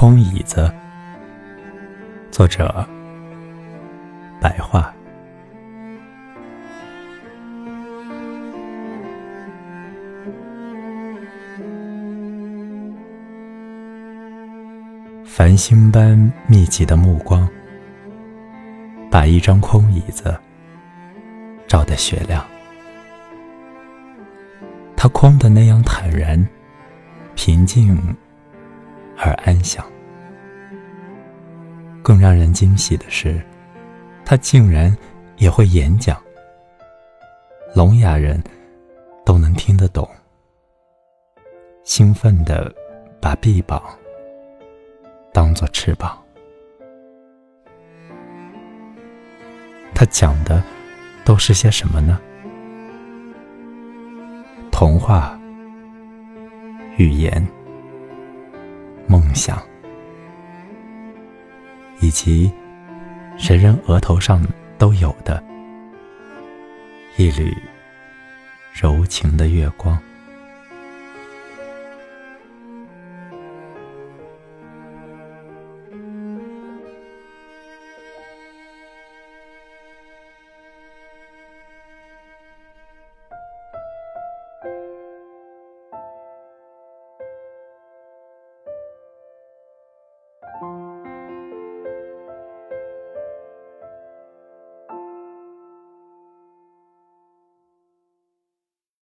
空椅子，作者白桦。繁星般密集的目光，把一张空椅子照得雪亮。它空得那样坦然，平静而安详。更让人惊喜的是，他竟然也会演讲，聋哑人都能听得懂。兴奋地把臂膀当作翅膀。他讲的都是些什么呢？童话、语言、梦想，以及人人额头上都有的一缕柔情的月光。